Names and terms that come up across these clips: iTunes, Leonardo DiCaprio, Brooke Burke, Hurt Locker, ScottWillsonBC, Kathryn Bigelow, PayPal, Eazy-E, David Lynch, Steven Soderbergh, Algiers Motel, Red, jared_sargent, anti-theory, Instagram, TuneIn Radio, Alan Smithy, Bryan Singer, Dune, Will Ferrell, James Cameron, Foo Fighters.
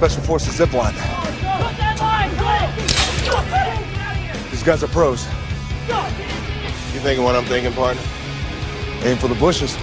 Special Forces zip line. These guys are pros. You thinking what I'm thinking, partner? Aim for the bushes.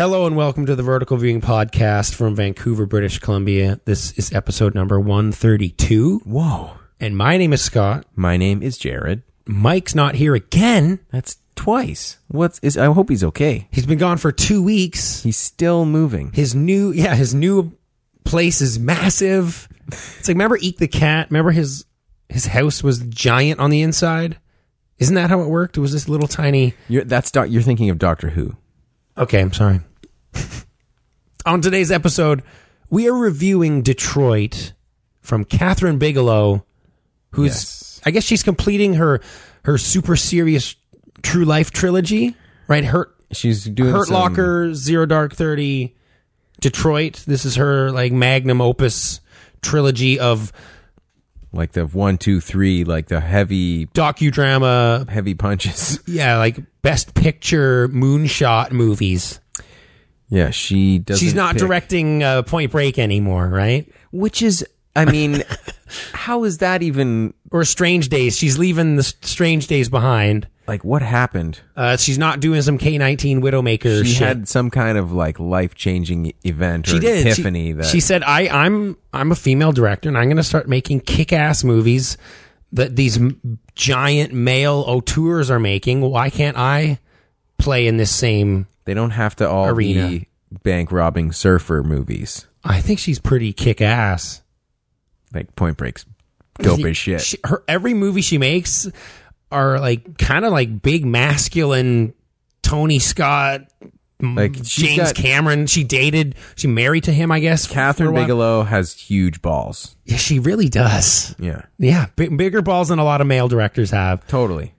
Hello and welcome to the Vertical Viewing Podcast from Vancouver, British Columbia. This is episode number 132. Whoa. And my name is Scott. My name is Jared. Mike's not here again. That's twice. I hope he's okay. He's been gone for 2 weeks. He's still moving. His new place is massive. It's like, remember Eek the Cat? Remember his house was giant on the inside? Isn't that how it worked? It was this little tiny... You're thinking of Doctor Who. Okay, I'm sorry. On today's episode, we are reviewing Detroit from Kathryn Bigelow, who's, yes. I guess she's completing her super serious true life trilogy, right? She's doing Locker, Zero Dark 30, Detroit. This is her like magnum opus trilogy of like the 1, 2, 3, like the heavy docudrama, heavy punches. Yeah, like best picture moonshot movies. Yeah, she doesn't. She's not directing Point Break anymore, right? Which is, I mean, how is that even? Or Strange Days. She's leaving the Strange Days behind. Like, what happened? She's not doing some K-19 Widowmaker. She had some kind of like life-changing event or epiphany. She said, "I'm a female director, and I'm going to start making kick-ass movies that these giant male auteurs are making. Why can't I play in this same? They don't have to all arena. Be bank-robbing surfer movies." I think she's pretty kick-ass. Like Point Break's dope as shit. Every movie she makes are like kind of like big masculine Tony Scott, like James Cameron. She married to him, I guess. Kathryn Bigelow has huge balls. Yeah, she really does. Yeah, bigger balls than a lot of male directors have. Totally.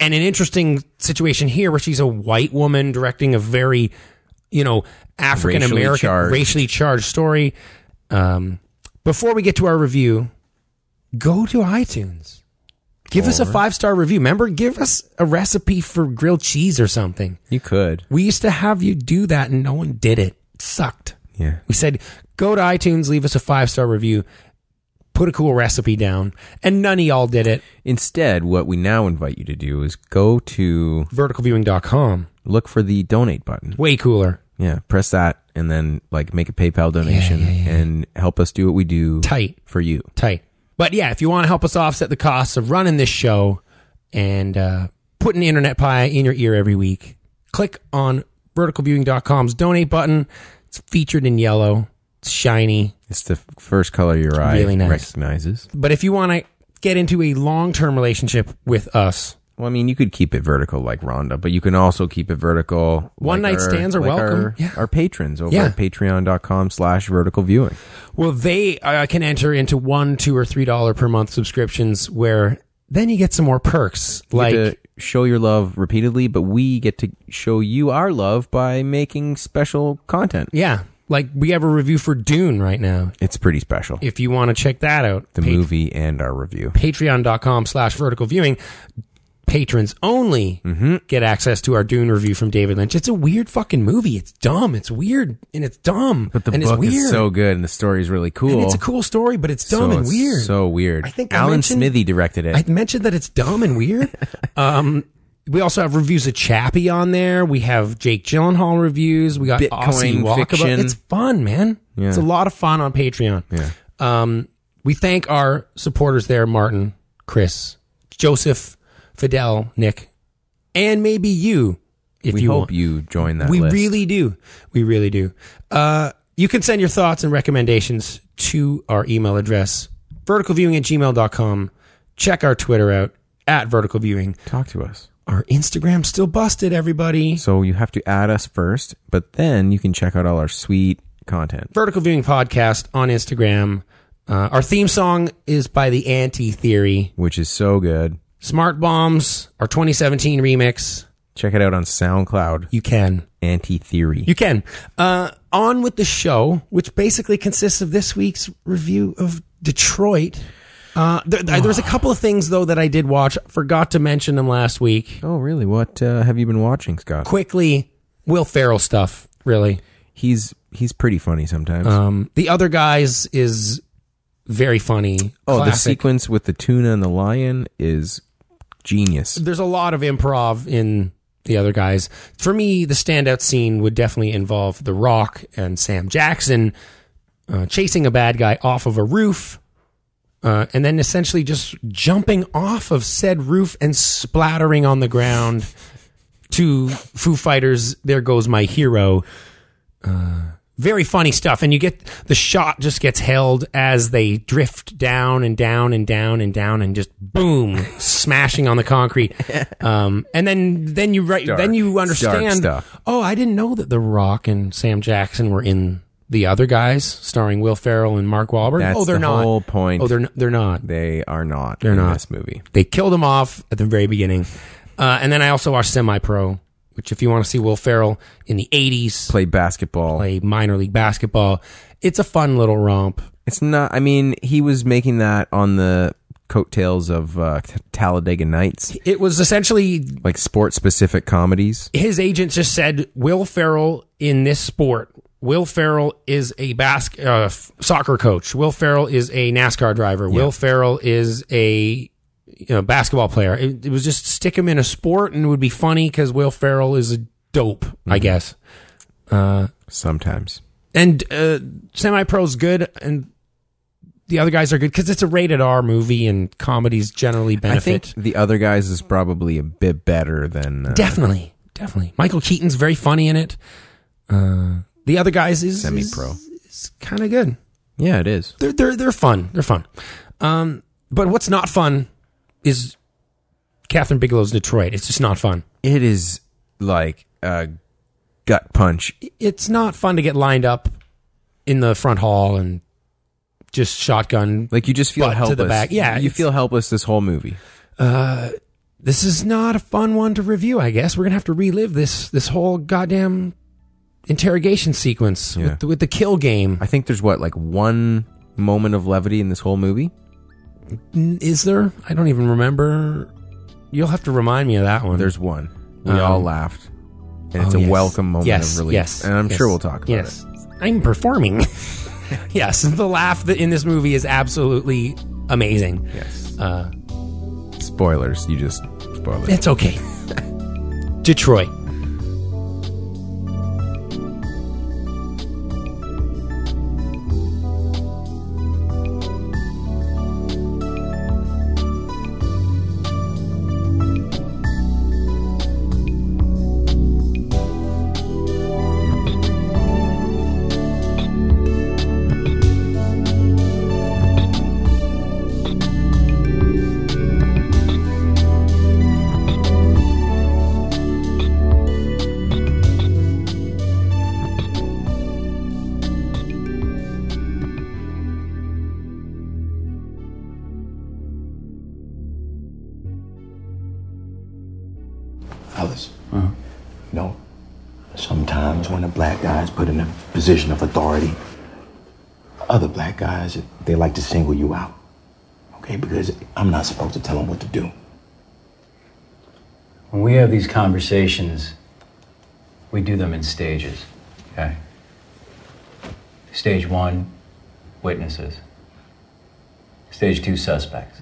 And an interesting situation here where she's a white woman directing a very, African American racially charged story. Before we get to our review, go to iTunes. Give us a 5-star review. Remember, give us a recipe for grilled cheese or something. You could. We used to have you do that and no one did it. It sucked. Yeah. We said, go to iTunes, leave us a 5-star review, put a cool recipe down, and none of y'all did it. Instead, what we now invite you to do is go to verticalviewing.com, look for the donate button. Way cooler. Yeah, press that and then like make a PayPal donation and help us do what we do. Tight. For you. Tight. But yeah, if you want to help us offset the costs of running this show and putting Internet Pie in your ear every week, click on verticalviewing.com's donate button. It's featured in yellow. It's shiny. It's the first color your eye really nice. Recognizes. But if you want to get into a long-term relationship with us... Well, I mean, you could keep it vertical like Rhonda, but you can also keep it vertical. One-night stands are welcome. Our patrons over at patreon.com/verticalviewing. Well, they can enter into $1, $2, or $3 per month subscriptions where then you get some more perks. Like you get to show your love repeatedly, but we get to show you our love by making special content. Yeah. Like we have a review for Dune right now. It's pretty special. If you want to check that out. The movie and our review. Patreon.com/verticalviewing. Patrons only get access to our Dune review from David Lynch. It's a weird fucking movie. It's dumb. It's weird and it's dumb. But the book is so good and the story is really cool. And it's a cool story, but it's dumb and weird. So weird. I think Alan Smithy directed it. I mentioned that it's dumb and weird. We also have reviews of Chappie on there. We have Jake Gyllenhaal reviews. We got Bitcoin Walkabout. It's fun, man. Yeah. It's a lot of fun on Patreon. Yeah. We thank our supporters there, Martin, Chris, Joseph, Fidel, Nick, and maybe you, if you want. We hope you join that list. We really do. We really do. You can send your thoughts and recommendations to our email address, verticalviewing@gmail.com. Check our Twitter out, @verticalviewing. Talk to us. Our Instagram's still busted, everybody. So you have to add us first, but then you can check out all our sweet content. Vertical Viewing Podcast on Instagram. Our theme song is by the anti-theory. Which is so good. Smart Bombs, our 2017 remix. Check it out on SoundCloud. You can. Anti-theory. You can. On with the show, which basically consists of this week's review of Detroit. There was a couple of things, though, that I did watch. Forgot to mention them last week. Oh, really? What have you been watching, Scott? Quickly, Will Ferrell stuff, really. He's pretty funny sometimes. The Other Guys is very funny. Oh, classic. The sequence with the tuna and the lion is genius. There's a lot of improv in The Other Guys. For me, the standout scene would definitely involve The Rock and Sam Jackson chasing a bad guy off of a roof, and then essentially just jumping off of said roof and splattering on the ground to Foo Fighters' There Goes My Hero. Very funny stuff. And you get the shot just gets held as they drift down and down and down and down and just boom, smashing on the concrete. And then you understand. Oh, I didn't know that The Rock and Sam Jackson were in The Other Guys, starring Will Ferrell and Mark Wahlberg. That's the whole point. Oh, they're not. They are not. They're in not. This movie. They killed them off at the very beginning. And then I also watched Semi-Pro, which if you want to see Will Ferrell in the 80s... Play minor league basketball. It's a fun little romp. It's not... I mean, he was making that on the coattails of Talladega Nights. It was essentially... like sport-specific comedies. His agent just said, Will Ferrell in this sport. Will Ferrell is a soccer coach. Will Ferrell is a NASCAR driver. Yeah. Will Ferrell is a... basketball player. It was just stick him in a sport and it would be funny because Will Ferrell is a dope, I guess. Sometimes. And Semi-Pro's good and The Other Guys are good because it's a rated R movie and comedies generally benefit. I think The Other Guys is probably a bit better than... Definitely. Michael Keaton's very funny in it. The Other Guys is... Semi-Pro. It's kind of good. Yeah, it is. They're fun. They're fun. But what's not fun... is Kathryn Bigelow's Detroit. It's just not fun. It is like a gut punch. It's not fun to get lined up in the front hall and just shotgun. Like you just feel helpless. To the back. Yeah, you feel helpless this whole movie. This is not a fun one to review, I guess. We're going to have to relive this whole goddamn interrogation sequence with the kill game. I think there's like one moment of levity in this whole movie? Is there? I don't even remember. You'll have to remind me of that one. There's one. We all laughed. And it's a welcome moment of relief. Yes, and I'm sure we'll talk about it. I'm performing. Yes, the laugh that in this movie is absolutely amazing. Yes. Spoilers. You just spoiled it. It's okay. Detroit. Position of authority. Other black guys, they like to single you out, okay? Because I'm not supposed to tell them what to do. When we have these conversations, we do them in stages, okay? Stage 1, witnesses. Stage 2, suspects.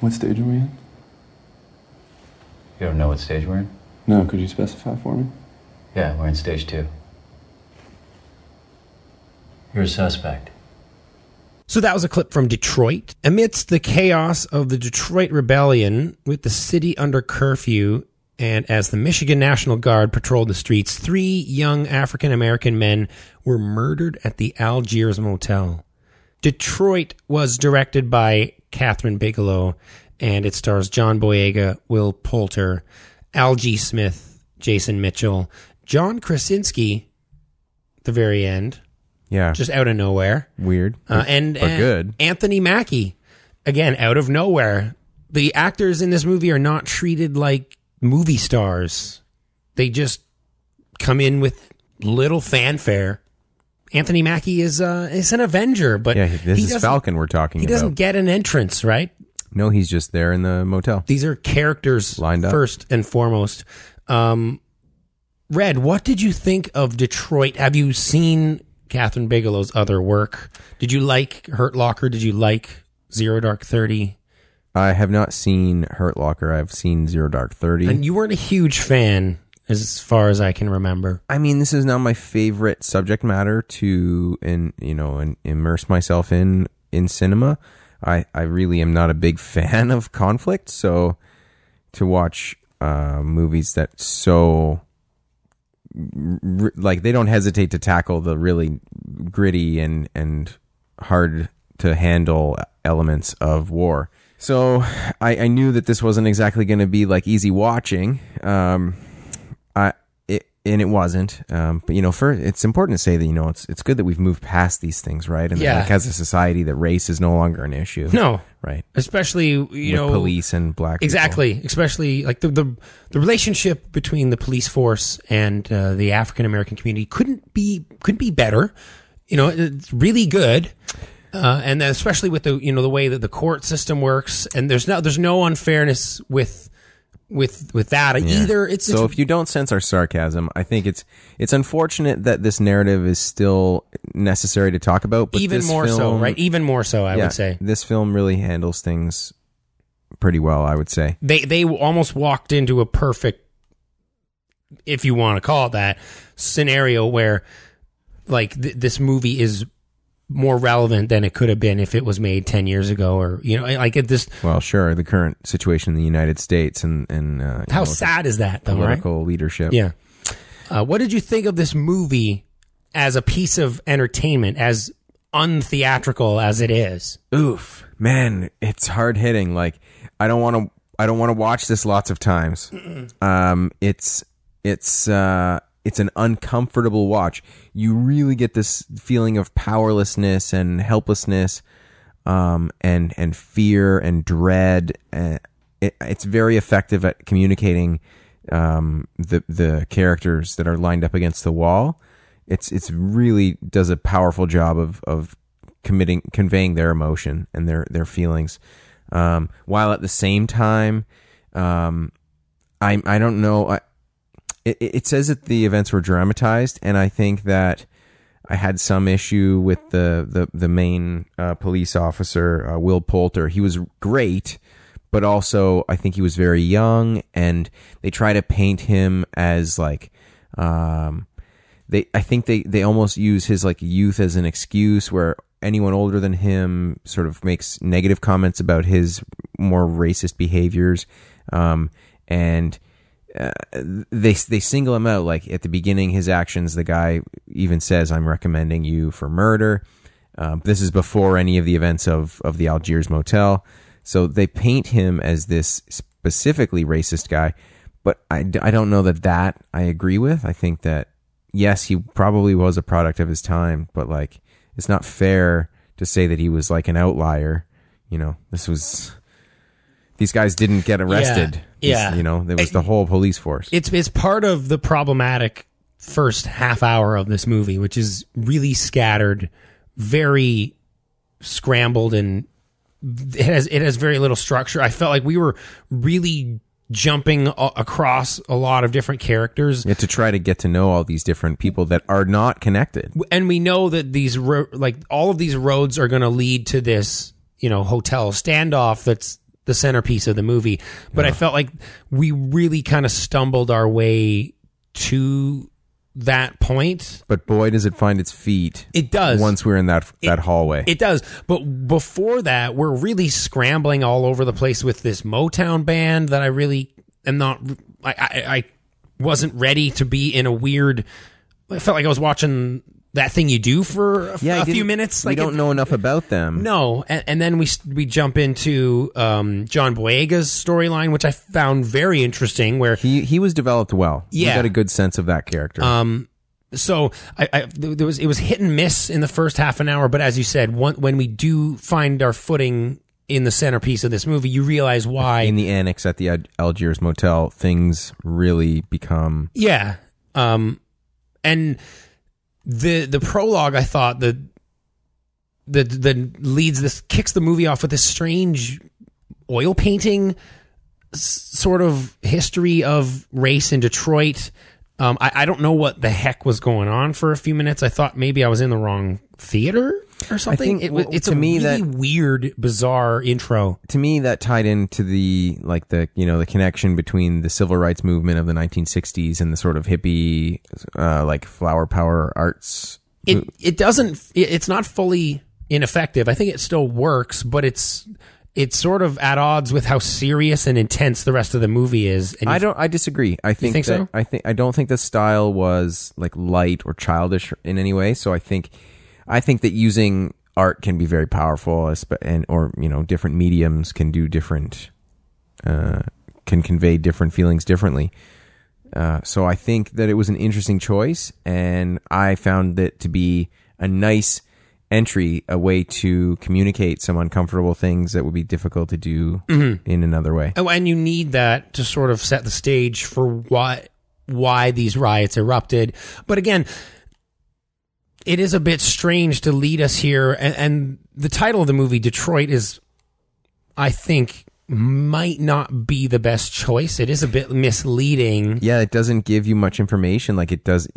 What stage are we in? You don't know what stage we're in? No, could you specify for me? Yeah, we're in stage 2. You're a suspect. So that was a clip from Detroit. Amidst the chaos of the Detroit Rebellion, with the city under curfew, and as the Michigan National Guard patrolled the streets, 3 young African-American men were murdered at the Algiers Motel. Detroit was directed by Kathryn Bigelow, and it stars John Boyega, Will Poulter, Algie Smith, Jason Mitchell, John Krasinski, at the very end... yeah. Just out of nowhere. Weird. And good. Anthony Mackie. Again, out of nowhere. The actors in this movie are not treated like movie stars, they just come in with little fanfare. Anthony Mackie is an Avenger, but yeah, this is Falcon we're talking about. He doesn't get an entrance, right? No, he's just there in the motel. These are characters lined up first and foremost. Red, what did you think of Detroit? Have you seen Kathryn Bigelow's other work? Did you like Hurt Locker? Did you like Zero Dark 30? I have not seen Hurt Locker. I've seen Zero Dark 30. And you weren't a huge fan, as far as I can remember. I mean, this is not my favorite subject matter to, immerse myself in cinema. I really am not a big fan of conflict, so to watch movies that they don't hesitate to tackle the really gritty and hard to handle elements of war. So I knew that this wasn't exactly going to be like easy watching. And it wasn't. It's important to say that, it's good that we've moved past these things, right? And that, as a society, that race is no longer an issue. No. Right. Especially, with police and black people. Exactly. Especially, like, the relationship between the police force and the African-American community couldn't be better. It's really good. And then especially with the way that the court system works, and there's no unfairness with that either. So if you don't sense our sarcasm, I think it's unfortunate that this narrative is still necessary to talk about. But even more so, right? Even more so, I would say. This film really handles things pretty well, I would say. They almost walked into a perfect, if you want to call it that, scenario where, like, this movie is more relevant than it could have been if it was made 10 years ago, or well, sure, the current situation in the United States and how sad is that, though, political leadership. Yeah. What did you think of this movie as a piece of entertainment, as untheatrical as it is? Oof, man, it's hard hitting. Like, I don't want to watch this lots of times. Mm-mm. It's an uncomfortable watch. You really get this feeling of powerlessness and helplessness, and fear and dread. It's very effective at communicating the characters that are lined up against the wall. It's really does a powerful job of conveying their emotion and their feelings, while at the same time, I don't know. It says that the events were dramatized, and I think that I had some issue with the main police officer, Will Poulter. He was great, but also I think he was very young, and they try to paint him as like I think they almost use his like youth as an excuse, where anyone older than him sort of makes negative comments about his more racist behaviors, and. They single him out. Like at the beginning, his actions, the guy even says, "I'm recommending you for murder." This is before any of the events of the Algiers Motel. So they paint him as this specifically racist guy, but I don't know that I agree with. I think that, yes, he probably was a product of his time, but like, it's not fair to say that he was like an outlier. These guys didn't get arrested. Yeah. There was the whole police force. It's part of the problematic first half hour of this movie, which is really scattered, very scrambled, and it has very little structure. I felt like we were really jumping across a lot of different characters. You have to try to get to know all these different people that are not connected. And we know that these all of these roads are going to lead to this, hotel standoff that's the centerpiece of the movie, but yeah. I felt like we really kind of stumbled our way to that point. But boy, does it find its feet! It does. Once we're in that hallway, it does. But before that, we're really scrambling all over the place with this Motown band that I really am not. I wasn't ready to be in a weird. I felt like I was watching That Thing You Do for a few minutes. Like, we don't know enough about them. No, and then we jump into John Boyega's storyline, which I found very interesting. Where he was developed well. Yeah, we got a good sense of that character. So it was hit and miss in the first half an hour, but as you said, when we do find our footing in the centerpiece of this movie, you realize why. In the annex at the Algiers Motel, things really become... Yeah. And the prologue, I thought, the leads this, kicks the movie off with this strange oil painting sort of history of race in Detroit. I don't know what the heck was going on for a few minutes. I thought maybe I was in the wrong theater or something. It's to a me really that, weird, bizarre intro. To me, that tied into the connection between the civil rights movement of the 1960s and the sort of hippie, flower power arts. It's not fully ineffective. I think it still works, but it's sort of at odds with how serious and intense the rest of the movie is. And I disagree. I think, so? I don't think the style was like light or childish in any way. So I think that using art can be very powerful, or different mediums can do different, can convey different feelings differently. So I think that it was an interesting choice, and I found it to be a nice entry, a way to communicate some uncomfortable things that would be difficult to do in another way. Oh, and you need that to sort of set the stage for why these riots erupted. But again, it is a bit strange to lead us here, and the title of the movie, Detroit, is, I think, might not be the best choice. It is a bit misleading. Yeah, it doesn't give you much information like it does.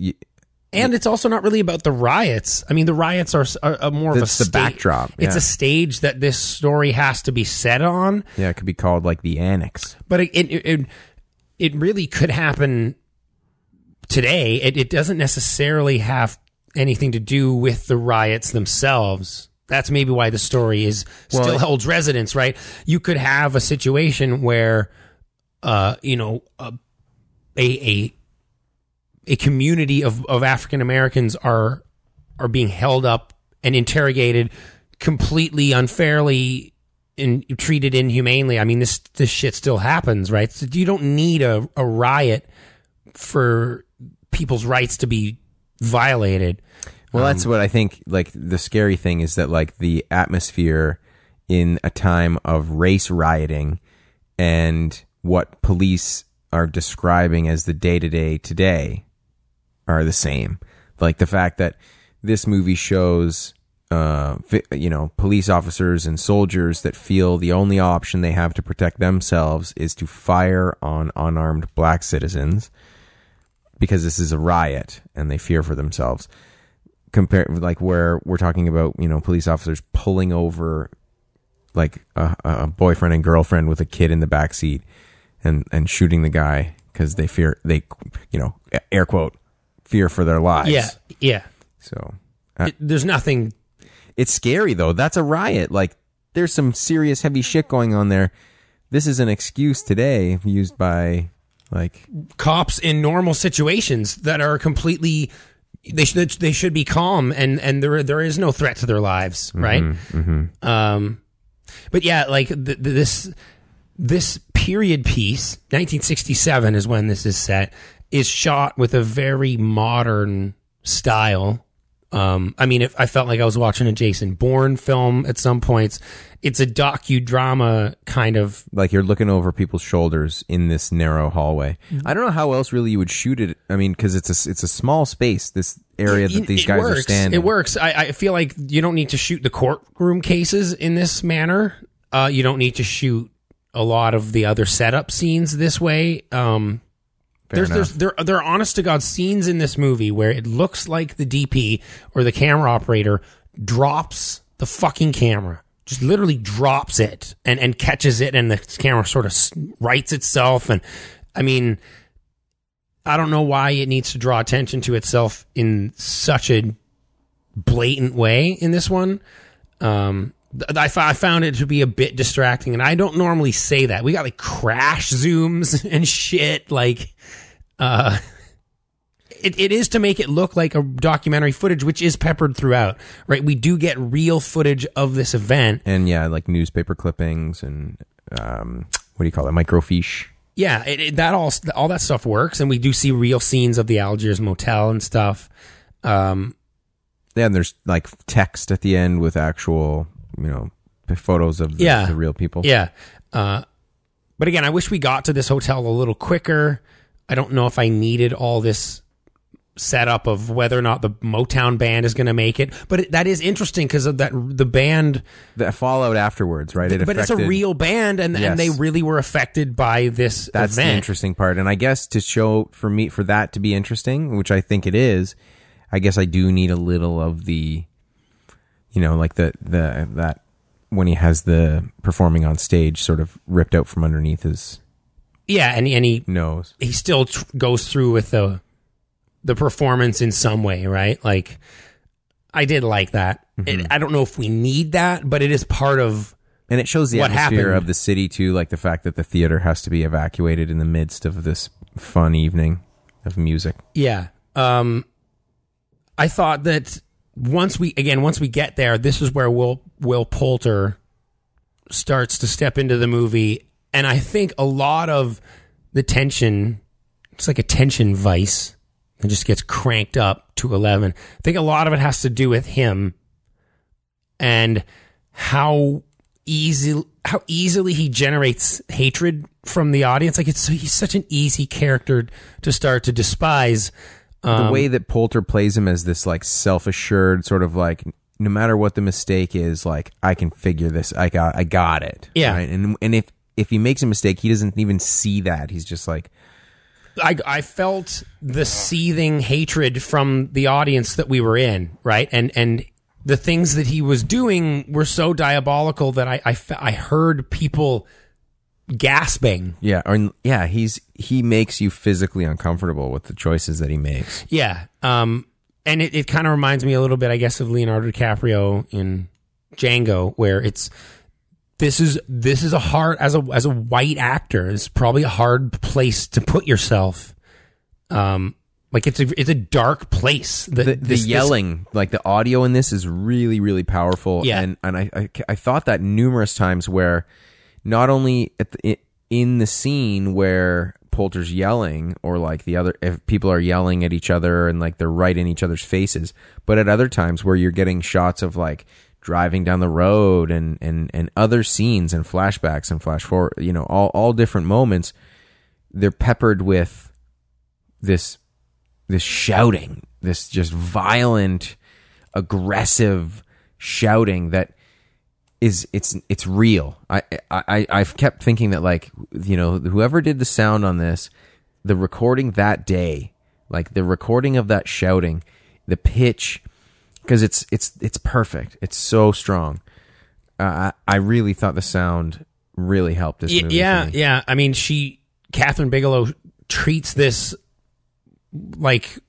And it's also not really about the riots. I mean, the riots are more of a stage. It's the backdrop. Yeah. It's a stage that this story has to be set on. Yeah, it could be called like the annex. But it really could happen today. It doesn't necessarily have anything to do with the riots themselves. That's maybe why the story still holds resonance, right? You could have a situation where, a community of African Americans are being held up and interrogated completely unfairly and treated inhumanely. I mean, this shit still happens, right? So you don't need a riot for people's rights to be violated. Well, that's what I think, like, the scary thing is that, like, the atmosphere in a time of race rioting and what police are describing as the day-to-day today are the same. Like, the fact that this movie shows, police officers and soldiers that feel the only option they have to protect themselves is to fire on unarmed black citizens because this is a riot and they fear for themselves. Compared, like, where we're talking about, police officers pulling over, like, a boyfriend and girlfriend with a kid in the backseat and shooting the guy because they fear, air quote, fear for their lives. Yeah, yeah. So there's nothing. It's scary, though. That's a riot. Like, there's some serious heavy shit going on there. This is an excuse today used by, like, cops in normal situations that are completely. They should be calm, and there is no threat to their lives, right? Mm-hmm. But yeah, like this period piece, 1967 is when this is set, is shot with a very modern style. I mean, I felt like I was watching a Jason Bourne film at some points. It's a docudrama kind of... Like, you're looking over people's shoulders in this narrow hallway. I don't know how else really you would shoot it. I mean, because it's a small space, this area that these guys are standing. It works. I feel like you don't need to shoot the courtroom cases in this manner. You don't need to shoot a lot of the other setup scenes this way. There are honest to God scenes in this movie where it looks like the DP or the camera operator drops the fucking camera, just literally drops it and catches it, and the camera sort of rights itself. And I mean, I don't know why it needs to draw attention to itself in such a blatant way in this one. I found it to be a bit distracting, and I don't normally say that. We got, like, crash zooms and shit. Like, it is to make it look like a documentary footage, which is peppered throughout, right? We do get real footage of this event. And, yeah, like newspaper clippings and, what do you call it, microfiche? Yeah, all that stuff works, and we do see real scenes of the Algiers Motel and stuff. Yeah, and there's, like, text at the end with actual... photos of the real people. Yeah. But again, I wish we got to this hotel a little quicker. I don't know if I needed all this setup of whether or not the Motown band is going to make it, but that is interesting because of that the band, the fallout afterwards, right? But affected, it's a real band, and they really were affected by this. That's event. The interesting part, and I guess to show for that to be interesting, which I think it is, I guess I do need a little of the, like the that when he has the performing on stage sort of ripped out from underneath his. Yeah, and he knows he still goes through with the performance in some way, right? Like, I did like that. Mm-hmm. I don't know if we need that, but it is part of and it shows the atmosphere happened. Of the city too, like the fact that the theater has to be evacuated in the midst of this fun evening of music. Yeah. I thought that once we get there, this is where Will Poulter starts to step into the movie, and I think a lot of the tension, it's like a tension vice. It just gets cranked up to 11. I think a lot of it has to do with him and how easily he generates hatred from the audience. Like he's such an easy character to start to despise. The way that Poulter plays him as this like self-assured sort of like, no matter what the mistake is, like I can figure this. I got it. Yeah. Right? And if he makes a mistake, he doesn't even see that. He's just like. I felt the seething hatred from the audience that we were in, right? And the things that he was doing were so diabolical that I heard people gasping. Yeah, he makes you physically uncomfortable with the choices that he makes. Yeah, and it kind of reminds me a little bit, I guess, of Leonardo DiCaprio in Django, where it's. This is a hard as a white actor. It's probably a hard place to put yourself. Like it's a dark place. The yelling, like the audio in this is really, really powerful. Yeah. And I thought that numerous times where not only in the scene where Poulter's yelling or like if people are yelling at each other and like they're right in each other's faces, but at other times where you're getting shots of like. Driving down the road and other scenes and flashbacks and flash forward, all different moments, they're peppered with this shouting, this just violent, aggressive shouting that is it's real. I've kept thinking that like whoever did the sound on this, the recording that day, like the recording of that shouting, the pitch. Because it's perfect. It's so strong. I really thought the sound really helped this movie. Yeah, yeah. I mean, Kathryn Bigelow treats this like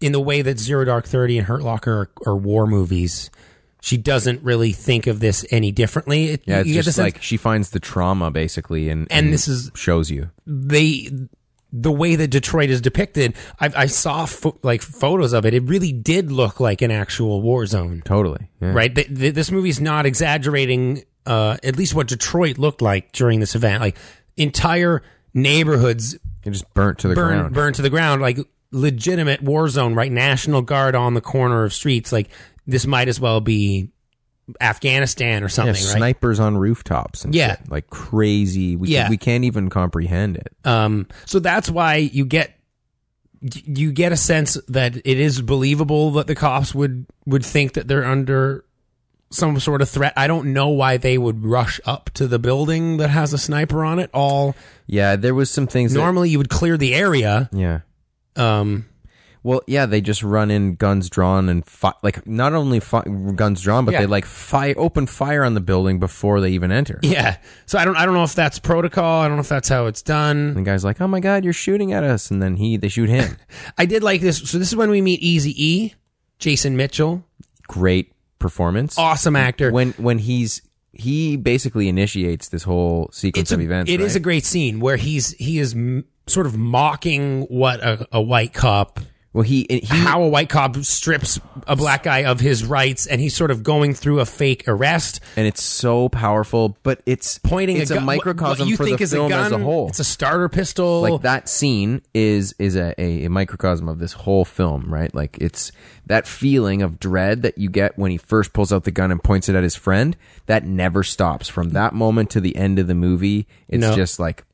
in the way that Zero Dark 30 and Hurt Locker are war movies. She doesn't really think of this any differently. It's just like she finds the trauma basically, and this is shows you the way that Detroit is depicted. I saw photos of it. It really did look like an actual war zone. Totally. Yeah. Right? This movie's not exaggerating at least what Detroit looked like during this event. Like entire neighborhoods just burnt to the ground. Burnt to the ground, like legitimate war zone, right? National Guard on the corner of streets. Like this might as well be Afghanistan or something, right? Snipers on rooftops and shit. Like crazy. We can't even comprehend it. So that's why you get a sense that it is believable that the cops would think that they're under some sort of threat. I don't know why they would rush up to the building that has a sniper on it. There was some things. Normally you would clear the area. Yeah. Well, yeah, they just run in guns drawn and guns drawn, but they like open fire on the building before they even enter. Yeah, so I don't know if that's protocol. I don't know if that's how it's done. And the guy's like, "Oh my God, you're shooting at us!" And then they shoot him. I did like this. So this is when we meet Eazy-E, Jason Mitchell. Great performance, awesome actor. When he basically initiates this whole sequence of events. It is a great scene where he is sort of mocking what a white cop. Well, how a white cop strips a black guy of his rights, and he's sort of going through a fake arrest, and it's so powerful. But it's pointing. It's a microcosm for the film as a whole. It's a starter pistol. Like that scene is a microcosm of this whole film, right? Like it's that feeling of dread that you get when he first pulls out the gun and points it at his friend. That never stops from that moment to the end of the movie. It's just like,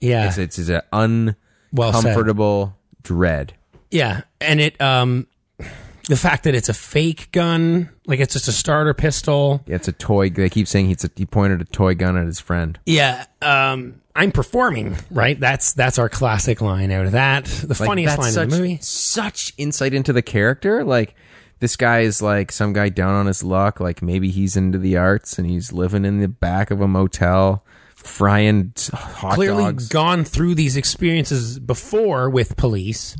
yeah, it's an uncomfortable dread. Yeah, and it the fact that it's a fake gun, like it's just a starter pistol. Yeah, it's a toy. They keep saying he pointed a toy gun at his friend. Yeah, I'm performing, right? That's our classic line out of that. The funniest line in the movie. Such insight into the character. Like this guy is like some guy down on his luck. Like maybe he's into the arts and he's living in the back of a motel, frying hot dogs. Clearly gone through these experiences before with police,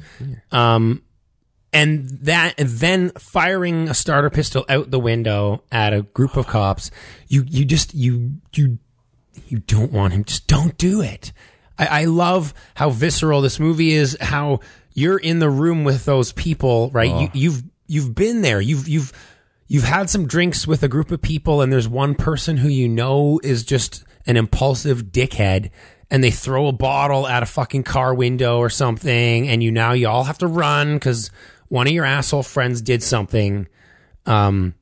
and then firing a starter pistol out the window at a group of cops. You don't want him. Just don't do it. I love how visceral this movie is. How you're in the room with those people, right? Oh. You've been there. You've had some drinks with a group of people, and there's one person who you know is just an impulsive dickhead, and they throw a bottle at a fucking car window or something, and you all have to run because one of your asshole friends did something. But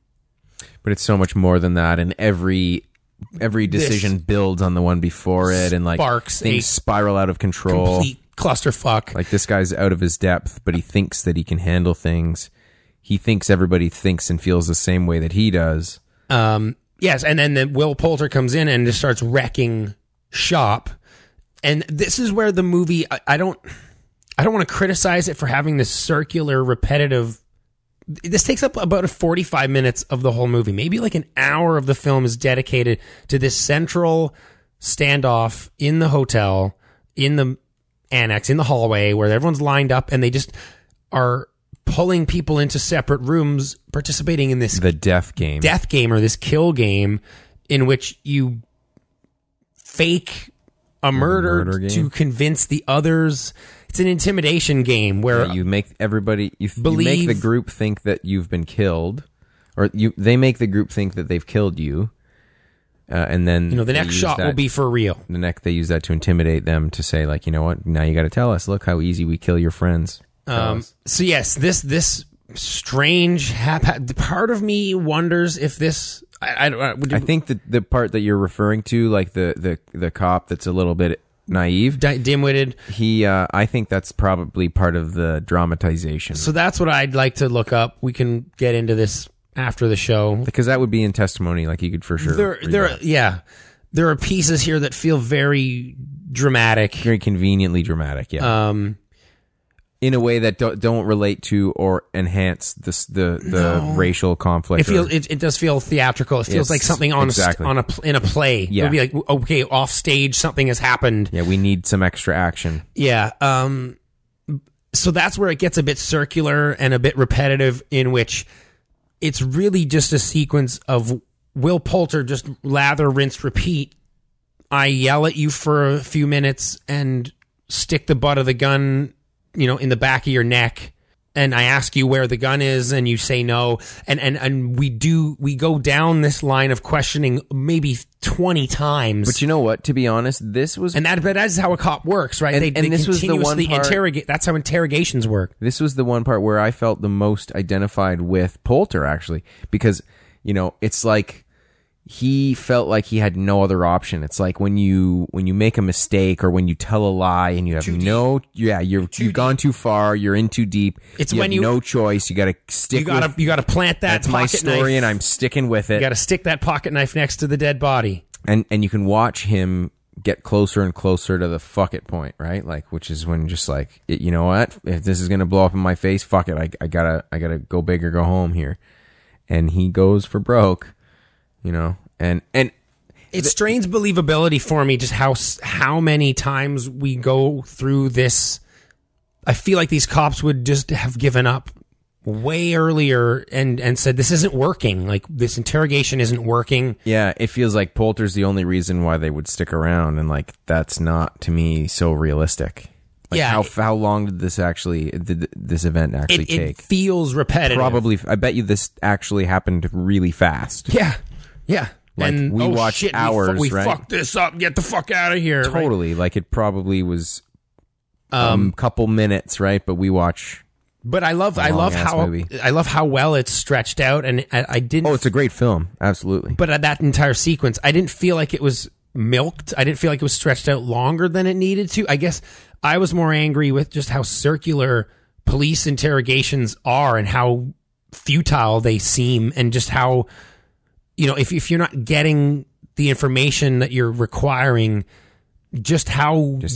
it's so much more than that, and every decision builds on the one before it, and like things spiral out of control. Complete clusterfuck. Like this guy's out of his depth, but he thinks that he can handle things. He thinks everybody thinks and feels the same way that he does. Yes, and then Will Poulter comes in and just starts wrecking shop. And this is where the movie, I don't want to criticize it for having this circular, repetitive. This takes up about 45 minutes of the whole movie. Maybe like an hour of the film is dedicated to this central standoff in the hotel, in the annex, in the hallway, where everyone's lined up and they just are pulling people into separate rooms, participating in this death game or this kill game, in which you fake a murder to convince the others. It's an intimidation game where you make everybody you make the group think that you've been killed, or they make the group think that they've killed you, and then the next shot will be for real. They use that to intimidate them to say like, you know what? Now you got to tell us. Look how easy we kill your friends. So yes, this strange part of me wonders if this. I think that the part that you're referring to, like the cop that's a little bit naive, dim-witted. He, I think that's probably part of the dramatization. So that's what I'd like to look up. We can get into this after the show because that would be in testimony. Like you could for sure. There are pieces here that feel very dramatic, very conveniently dramatic. Yeah. In a way that don't relate to or enhance the racial conflict. It does feel theatrical. It feels like something in a play. Yeah. It would be like, okay, off stage, something has happened. Yeah, we need some extra action. Yeah. So that's where it gets a bit circular and a bit repetitive, in which it's really just a sequence of Will Poulter just lather, rinse, repeat. I yell at you for a few minutes and stick the butt of the gun in the back of your neck, and I ask you where the gun is, and you say no, and we go down this line of questioning maybe 20 times. But you know what? To be honest, this was that's how a cop works, right? This was the one part, that's how interrogations work. This was the one part where I felt the most identified with Poulter, actually, because it's like he felt like he had no other option. It's like when you make a mistake or when you tell a lie and you have you've gone too far, you're in too deep. You have no choice. You got to stick. You got to plant that. That's my story, and I'm sticking with it. You got to stick that pocket knife next to the dead body. And you can watch him get closer and closer to the fuck it point, right? Like, which is when just like, you know what? If this is gonna blow up in my face, fuck it. I gotta go big or go home here. And he goes for broke. And it strains believability for me, just how many times we go through this. I feel like these cops would just have given up way earlier and said, this isn't working. Like, this interrogation isn't working. Yeah, it feels like Poulter's the only reason why they would stick around. And like, that's not, to me, so realistic. Like how long did this actually take? It feels repetitive. Probably, I bet you this actually happened really fast. Yeah, yeah. Like, and we watched hours. We fucked this up. Get the fuck out of here. Totally. Right? Like, it probably was couple minutes, right? But we watch. But I love how well it's stretched out, and I didn't. Oh, it's a great film, absolutely. But that entire sequence, I didn't feel like it was milked. I didn't feel like it was stretched out longer than it needed to. I guess I was more angry with just how circular police interrogations are and how futile they seem, and just how, you know, if you're not getting the information that you're requiring, just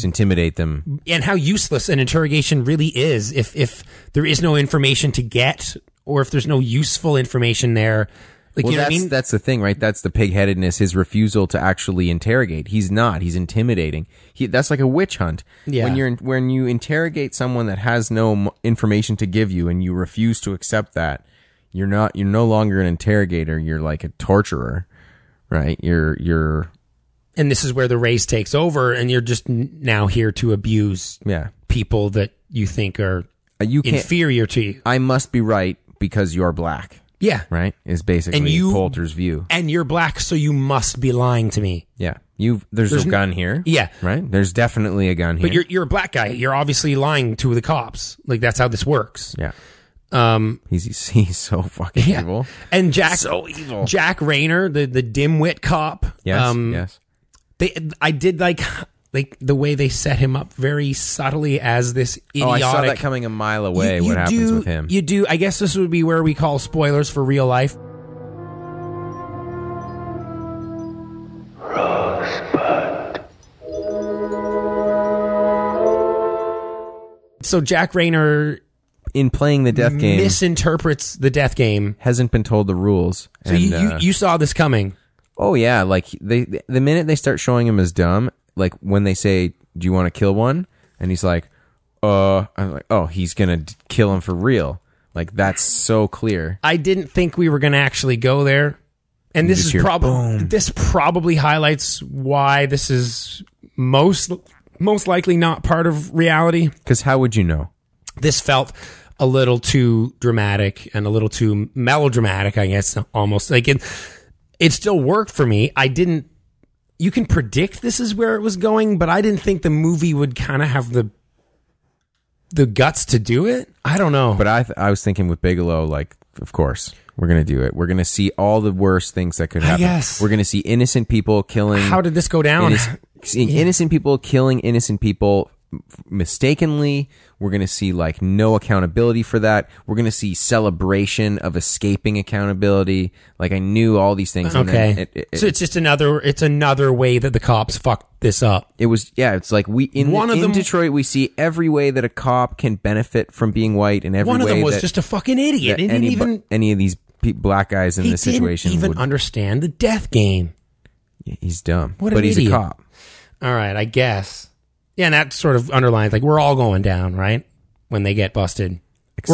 intimidate them, and how useless an interrogation really is if there is no information to get, or if there's no useful information there. Like, well, you know what I mean? That's the thing, right? That's the pigheadedness, his refusal to actually interrogate. He's intimidating. That's like a witch hunt. Yeah. When you interrogate someone that has no information to give you and you refuse to accept that, you're no longer an interrogator. You're like a torturer, right? And this is where the race takes over, and you're just now here to abuse people that you think are inferior to you. I must be right because you're black. Yeah. Right? Is basically Poulter's view. And you're black, so you must be lying to me. Yeah. There's a gun here. Yeah. Right? There's definitely a gun here. But you're a black guy. You're obviously lying to the cops. Like, that's how this works. Yeah. He's so fucking evil. And Jack Rayner, the dimwit cop. Yes. Yes. I did like the way they set him up very subtly as this idiotic. Oh, I saw that coming a mile away. Happens with him? You do. I guess this would be where we call spoilers for real life. Rosebud. So Jack Rayner, in playing the death game, misinterprets the death game. Hasn't been told the rules. So you saw this coming. Oh yeah, like the minute they start showing him as dumb, like when they say, "Do you want to kill one?" and he's like, I'm like, "Oh, he's going to kill him for real." Like, that's so clear. I didn't think we were going to actually go there. And this probably highlights why this is most likely not part of reality, cuz how would you know? This felt a little too dramatic and a little too melodramatic, I guess, almost. Like, it still worked for me. You can predict this is where it was going, but I didn't think the movie would kind of have the guts to do it. I don't know. But I was thinking with Bigelow, like, of course, we're going to do it. We're going to see all the worst things that could happen. Yes. We're going to see innocent people killing. How did this go down? Innocent people killing innocent people mistakenly. We're going to see, like, no accountability for that. We're going to see celebration of escaping accountability. Like, I knew all these things. Okay. And so it's just another way that the cops fucked this up. It was, it's like in Detroit, we see every way that a cop can benefit from being white, and every way one of them was just a fucking idiot. He didn't even... Any of these black guys in this situation didn't even understand the death game. Yeah, he's dumb. What an idiot. But he's a cop. All right, I guess. Yeah, and that sort of underlines, like, we're all going down, right? When they get busted.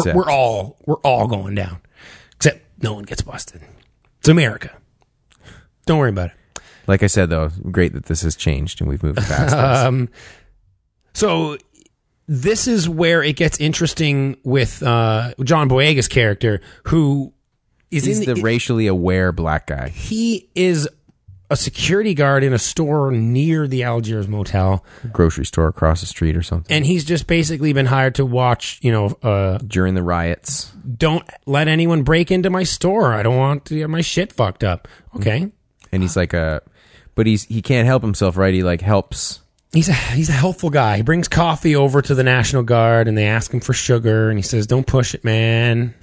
We're all going down. Except no one gets busted. It's America. Don't worry about it. Like I said, though, great that this has changed and we've moved past this. So this is where it gets interesting with John Boyega's character, who is the racially aware black guy. He is a security guard in a store near the Algiers Motel. Grocery store across the street or something. And he's just basically been hired to watch, during the riots. Don't let anyone break into my store. I don't want to get my shit fucked up. Okay. And he's like but he can't help himself, right? He like helps. He's a helpful guy. He brings coffee over to the National Guard and they ask him for sugar. And he says, "Don't push it, man."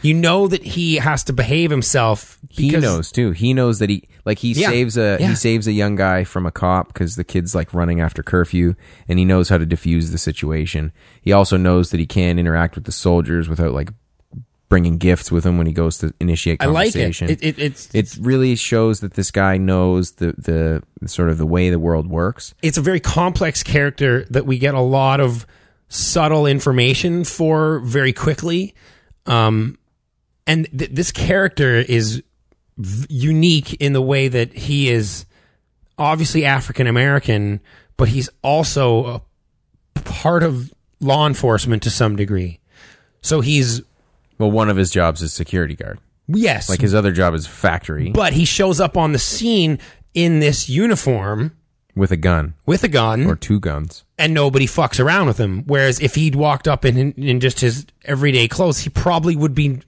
You know that he has to behave himself. He knows too. He knows that he saves a young guy from a cop because the kid's like running after curfew, and he knows how to defuse the situation. He also knows that he can't interact with the soldiers without like bringing gifts with him when he goes to initiate conversation. I like it. It really shows that this guy knows the sort of the way the world works. It's a very complex character that we get a lot of subtle information for very quickly. And this character is unique in the way that he is obviously African American, but he's also a heart of law enforcement to some degree. So he's... Well, one of his jobs is security guard. Yes. Like his other job is factory. But he shows up on the scene in this uniform... With a gun. With a gun. Or two guns. And nobody fucks around with him. Whereas if he'd walked up in just his everyday clothes, he probably would be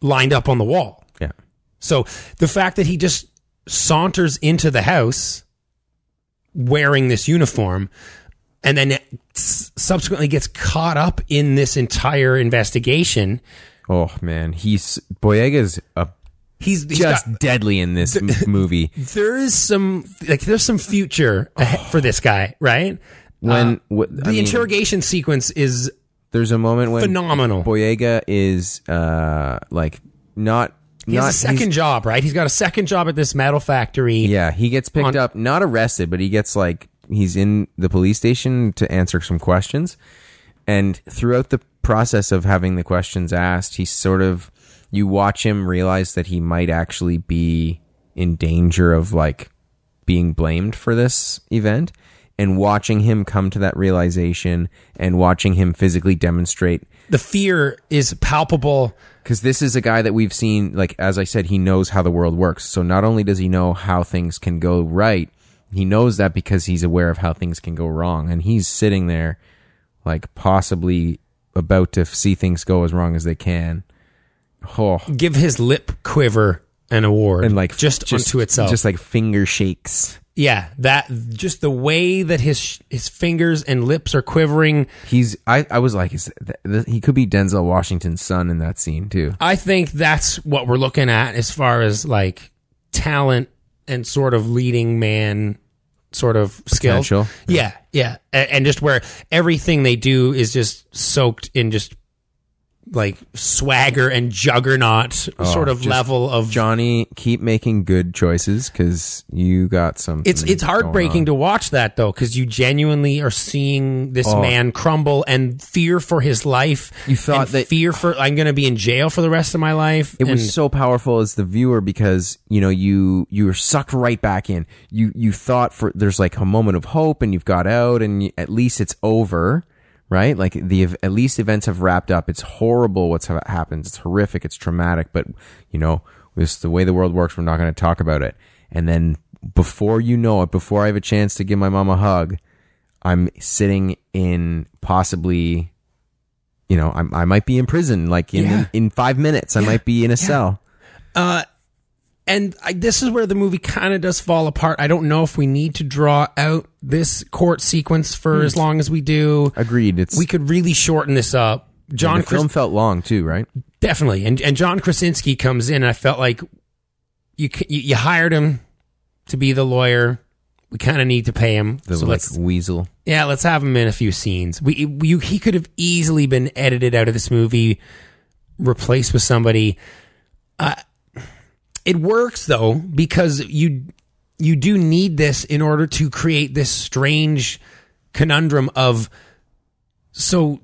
lined up on the wall. Yeah. So the fact that he just saunters into the house wearing this uniform and then subsequently gets caught up in this entire investigation. Oh, man. Boyega's a... He's just got, deadly in this movie. There is some future for this guy, right? Interrogation sequence is there's a moment when phenomenal. Boyega is He has a second job, right? He's got a second job at this metal factory. Yeah, he gets picked up, not arrested, but he gets he's in the police station to answer some questions. And throughout the process of having the questions asked, he sort of. You watch him realize that he might actually be in danger of being blamed for this event, and watching him come to that realization and watching him physically demonstrate. The fear is palpable. Because this is a guy that we've seen, as I said, he knows how the world works. So not only does he know how things can go right, he knows that because he's aware of how things can go wrong. And he's sitting there possibly about to see things go as wrong as they can. Oh. Give his lip quiver an award, and just unto itself, just finger shakes. Yeah, that just the way that his fingers and lips are quivering. He could be Denzel Washington's son in that scene too. I think that's what we're looking at as far as talent and sort of leading man sort of skill. Potential. Yeah, and just where everything they do is just soaked in just. Swagger and juggernaut sort of level of Johnny. Keep making good choices because you got some. It's heartbreaking to watch that though because you genuinely are seeing this man crumble and fear for his life. You thought that fear for I'm going to be in jail for the rest of my life. It was so powerful as the viewer because you were sucked right back in. You thought there's a moment of hope and you've got out and at least it's over. Right? At least events have wrapped up. It's horrible what's happened. It's horrific. It's traumatic. But, this the way the world works, we're not going to talk about it. And then before you know it, before I have a chance to give my mom a hug, I'm sitting in possibly, I might be in prison, in 5 minutes. I might be in a cell. And this is where the movie kind of does fall apart. I don't know if we need to draw out this court sequence for as long as we do. Agreed. We could really shorten this up. The film felt long too, right? Definitely. And John Krasinski comes in, and I felt like you hired him to be the lawyer. We kind of need to pay him. Let's weasel. Yeah, let's have him in a few scenes. He could have easily been edited out of this movie, replaced with somebody. It works, though, because you do need this in order to create this strange conundrum of... So,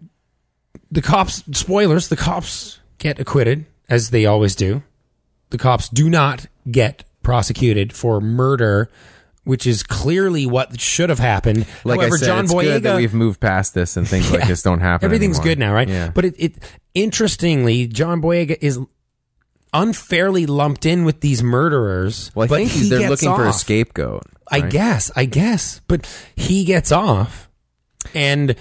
the cops... Spoilers, the cops get acquitted, as they always do. The cops do not get prosecuted for murder, which is clearly what should have happened. However, I said, John Boyega, good that we've moved past this and things like this don't happen anymore. Everything's good now, right? Yeah. But interestingly, John Boyega is... unfairly lumped in with these murderers. Well, I think they're looking off. For a scapegoat. Right? I guess. But he gets off. And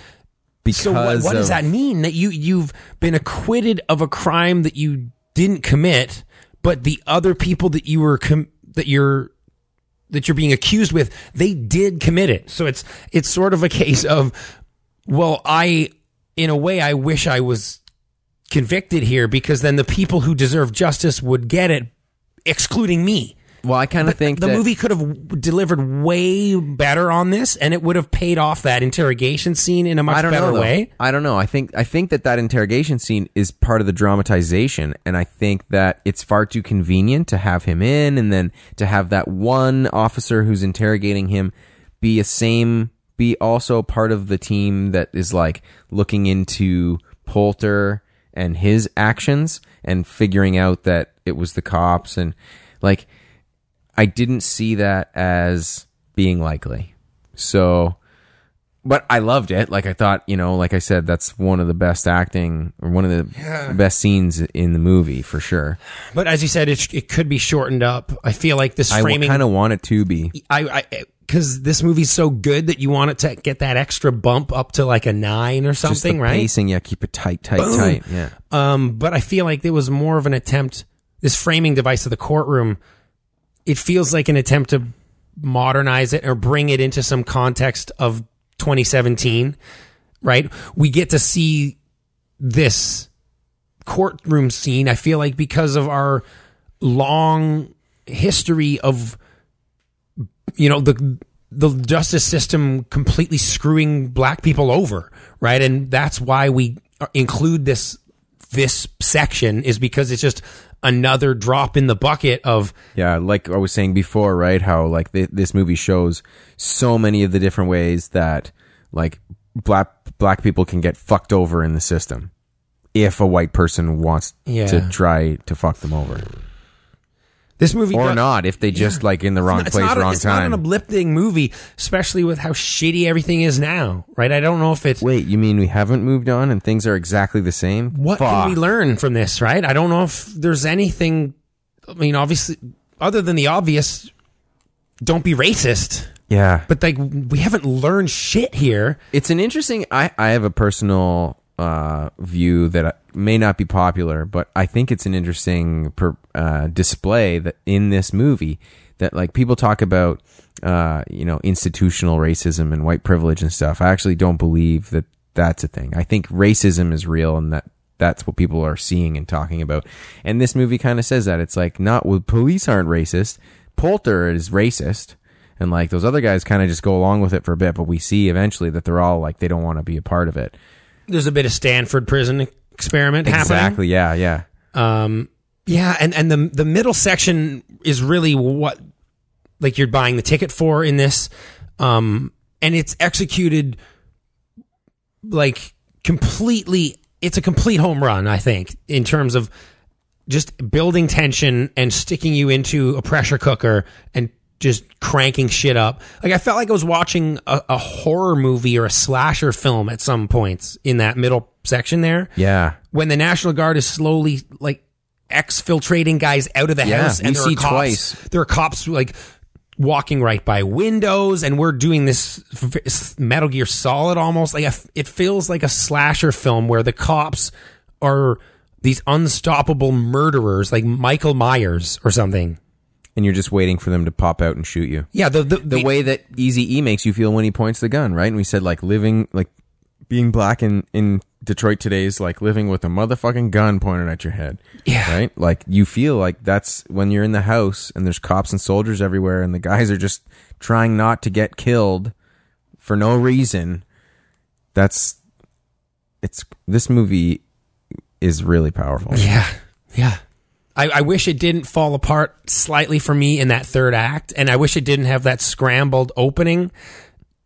because so what does that mean? That you've been acquitted of a crime that you didn't commit, but the other people that you were that you're being accused with, they did commit it. So it's sort of a case of, well, I wish I was convicted here because then the people who deserve justice would get it, excluding me. Well, I kind of think the movie could have delivered way better on this, and it would have paid off that interrogation scene in a much better way. I don't know. I think that interrogation scene is part of the dramatization, and I think that it's far too convenient to have him in, and then to have that one officer who's interrogating him be also part of the team that is looking into Poulter and his actions and figuring out that it was the cops. And I didn't see that as being likely. So But I loved it. Like, I thought, you know, like I said, that's one of the best acting, or one of the best scenes in the movie for sure. But as you said, it could be shortened up. I feel like this framing. I kind of want it to be. Because this movie's so good that you want it to get that extra bump up to like a 9 or something, just the right? Pacing, yeah, keep it tight, boom. Tight. Yeah. But I feel like there was more of an attempt. This framing device of the courtroom, it feels like an attempt to modernize it or bring it into some context of 2017, right? We get to see this courtroom scene, I feel like, because of our long history of, you know, the justice system completely screwing black people over, right? And that's why we include this section, is because it's just another drop in the bucket of... Yeah, like I was saying before, right? How, like, this movie shows so many of the different ways that, like, black people can get fucked over in the system if a white person wants to try to fuck them over. This movie... Or not, if they just, like, in the wrong place, wrong time. It's not an uplifting movie, especially with how shitty everything is now, right? I don't know if it's... Wait, you mean we haven't moved on and things are exactly the same? What can we learn from this, right? I don't know if there's anything... I mean, obviously, other than the obvious, don't be racist. Yeah. But, like, we haven't learned shit here. It's an interesting... I have a personal... view that may not be popular, but I think it's an interesting display that in this movie, that, like, people talk about you know, institutional racism and white privilege and stuff. I actually don't believe that that's a thing. I think racism is real, and that's what people are seeing and talking about. And this movie kind of says that. It's like, not, well, police aren't racist. Poulter is racist. And, like, those other guys kind of just go along with it for a bit, but we see eventually that they're all, like, they don't want to be a part of it. There's a bit of Stanford prison experiment happening. Exactly, yeah. And the middle section is really what, like, you're buying the ticket for in this. And it's executed, like, completely, it's a complete home run, I think, in terms of just building tension and sticking you into a pressure cooker and just cranking shit up. Like, I felt like I was watching a horror movie or a slasher film at some points in that middle section there. Yeah. When the National Guard is slowly, like, exfiltrating guys out of the house. And there are cops, like, walking right by windows, and we're doing this Metal Gear Solid almost. Like, it feels like a slasher film where the cops are these unstoppable murderers, like Michael Myers or something. And you're just waiting for them to pop out and shoot you. Yeah, the way that Eazy-E makes you feel when he points the gun, right? And we said, like, being black in Detroit today is like living with a motherfucking gun pointed at your head. Yeah. Right? Like, you feel like that's when you're in the house and there's cops and soldiers everywhere, and the guys are just trying not to get killed for no reason. This movie is really powerful. Yeah. I wish it didn't fall apart slightly for me in that third act, and I wish it didn't have that scrambled opening.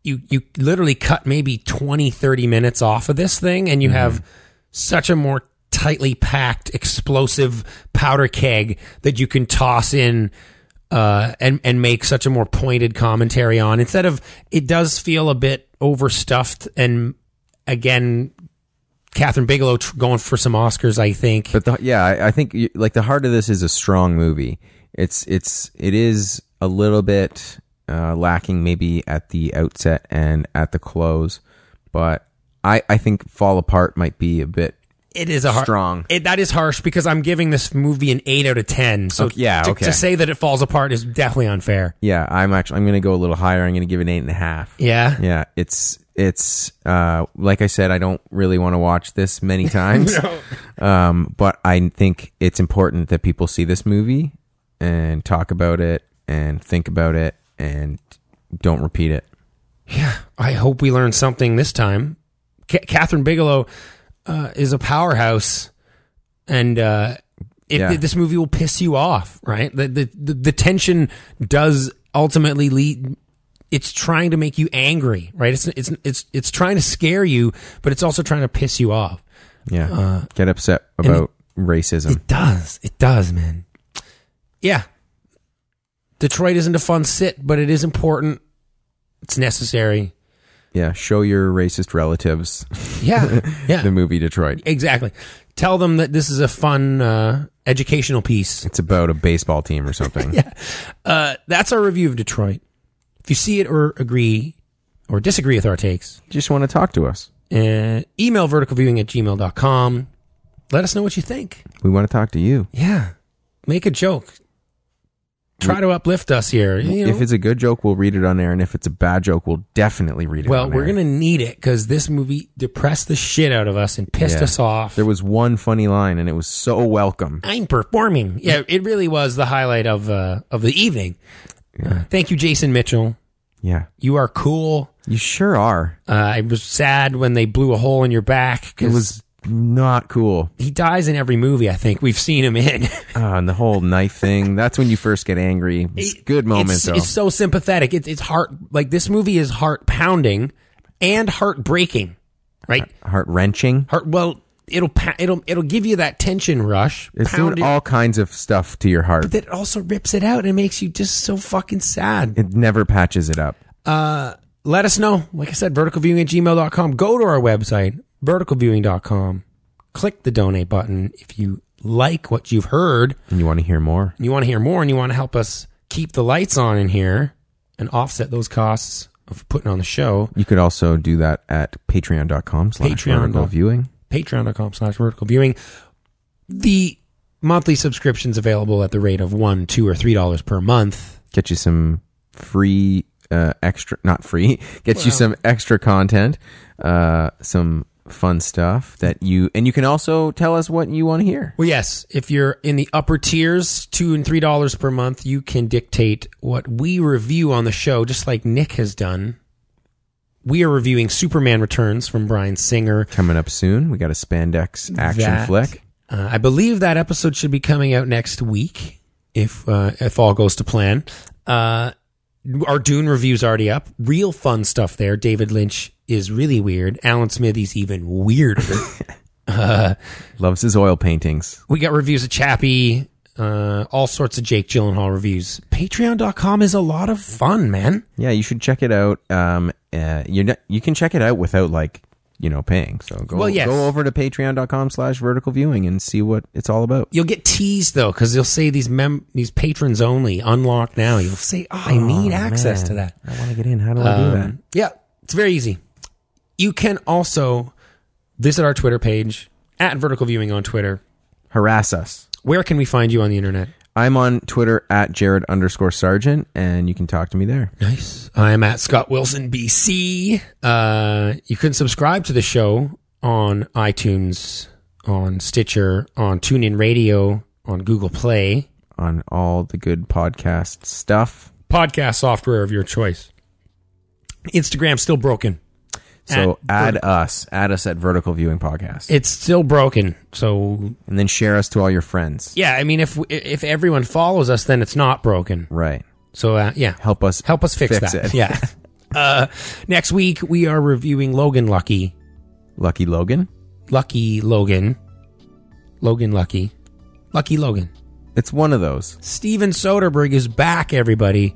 You literally cut maybe 20, 30 minutes off of this thing, and you have such a more tightly packed, explosive powder keg that you can toss in and make such a more pointed commentary on. Instead of, it does feel a bit overstuffed, and again... Kathryn Bigelow going for some Oscars, I think. But I think, like, the heart of this is a strong movie. It is a little bit lacking maybe at the outset and at the close, but I think Fall Apart might be a bit. It is strong. That is harsh, because I'm giving this movie an 8 out of 10. So to say that it falls apart is definitely unfair. Yeah, I'm going to go a little higher. I'm going to give it 8.5. Yeah, yeah. It's like I said, I don't really want to watch this many times. No. But I think it's important that people see this movie and talk about it and think about it and don't repeat it. Yeah, I hope we learn something this time. Kathryn Bigelow. Is a powerhouse, and this movie will piss you off, right? The tension does ultimately lead. It's trying to make you angry, right? It's trying to scare you, but it's also trying to piss you off. Yeah, get upset about racism. It does, man. Yeah, Detroit isn't a fun sit, but it is important. It's necessary. Yeah, show your racist relatives. Yeah, yeah. The movie Detroit. Exactly. Tell them that this is a fun educational piece. It's about a baseball team or something. Yeah. That's our review of Detroit. If you see it or agree or disagree with our takes, just want to talk to us. Email verticalviewing@gmail.com. Let us know what you think. We want to talk to you. Yeah. Make a joke. Try to uplift us here. You know? If it's a good joke, we'll read it on air, and if it's a bad joke, we'll definitely read it on air. Well, we're going to need it, because this movie depressed the shit out of us and pissed us off. There was one funny line, and it was so welcome. I'm performing. Yeah, it really was the highlight of the evening. Yeah. Thank you, Jason Mitchell. Yeah. You are cool. You sure are. I was sad when they blew a hole in your back. It was not cool. He dies in every movie I think we've seen him in. And the whole knife thing, that's when you first get angry. It's good moments. It's so sympathetic. It's heart, like, this movie is heart pounding and heartbreaking, right? Heart wrenching. Well, it'll give you that tension rush. It's doing all kinds of stuff to your heart, but that also rips it out and makes you just so fucking sad. It never patches it up. Let us know. Like I said, verticalviewing@gmail.com. Go to our website, verticalviewing.com. Click the donate button if you like what you've heard and you want to hear more. You want to hear more, and you want to help us keep the lights on in here and offset those costs of putting on the show. You could also do that at patreon.com/verticalviewing. patreon.com/verticalviewing. The monthly subscription's available at the rate of $1, $2, or $3 per month. Get you some free extra, not free, gets you some extra content, some fun stuff and you can also tell us what you want to hear. Well, yes, if you're in the upper tiers, $2 and $3 per month, you can dictate what we review on the show, just like Nick has done. We are reviewing Superman Returns from Bryan Singer. Coming up soon. We got a spandex action flick. I believe that episode should be coming out next week, if all goes to plan. Our Dune review's already up. Real fun stuff there. David Lynch is really weird. Alan Smithy's even weirder. Loves his oil paintings. We got reviews of Chappie, all sorts of Jake Gyllenhaal reviews. Patreon.com is a lot of fun, man. Yeah, you should check it out. You can check it out without, paying. So go over to patreon.com/verticalviewing and see what it's all about. You'll get teased, though, because you'll say these patrons only, unlock now. You'll say, I need access to that. I want to get in. How do I do that? Yeah, it's very easy. You can also visit our Twitter page, @verticalviewing on Twitter. Harass us. Where can we find you on the internet? I'm on Twitter @Jared_Sargent, and you can talk to me there. Nice. I'm @ScottWilsonBC. You can subscribe to the show on iTunes, on Stitcher, on TuneIn Radio, on Google Play. On all the good podcast stuff. Podcast software of your choice. Instagram's still broken. So add us at Vertical Viewing Podcast. It's still broken. So, and then share us to all your friends. Yeah, I mean, if everyone follows us, then it's not broken, right? So help us fix that. It. Yeah. Next week we are reviewing Logan Lucky. Lucky Logan. It's one of those. Steven Soderbergh is back, everybody.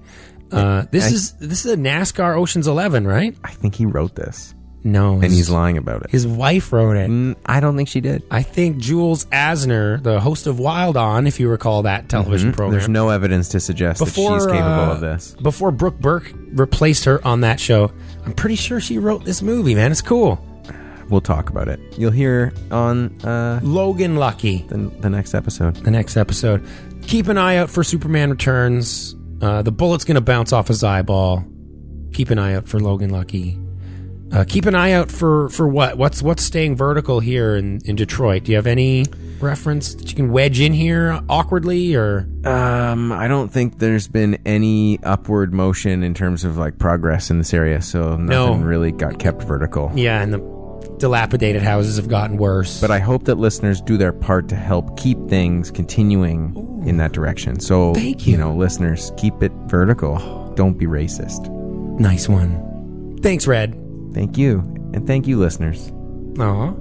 This is a NASCAR Ocean's 11, right? I think he wrote this. No, and he's lying about it. His wife wrote it. I don't think she did. I think Jules Asner, the host of Wild On, if you recall that television program. There's no evidence to suggest that she's capable of this. Before Brooke Burke replaced her on that show, I'm pretty sure she wrote this movie, man. It's cool. We'll talk about it. You'll hear on Logan Lucky. The next episode. Keep an eye out for Superman Returns. The bullet's going to bounce off his eyeball. Keep an eye out for Logan Lucky. Keep an eye out for what? What's staying vertical here in Detroit? Do you have any reference that you can wedge in here awkwardly? Or I don't think there's been any upward motion in terms of progress in this area, so nothing really got kept vertical. Yeah, and the dilapidated houses have gotten worse. But I hope that listeners do their part to help keep things continuing in that direction. So, thank you. Listeners, keep it vertical. Don't be racist. Nice one. Thanks, Red. Thank you. And thank you, listeners. Aw.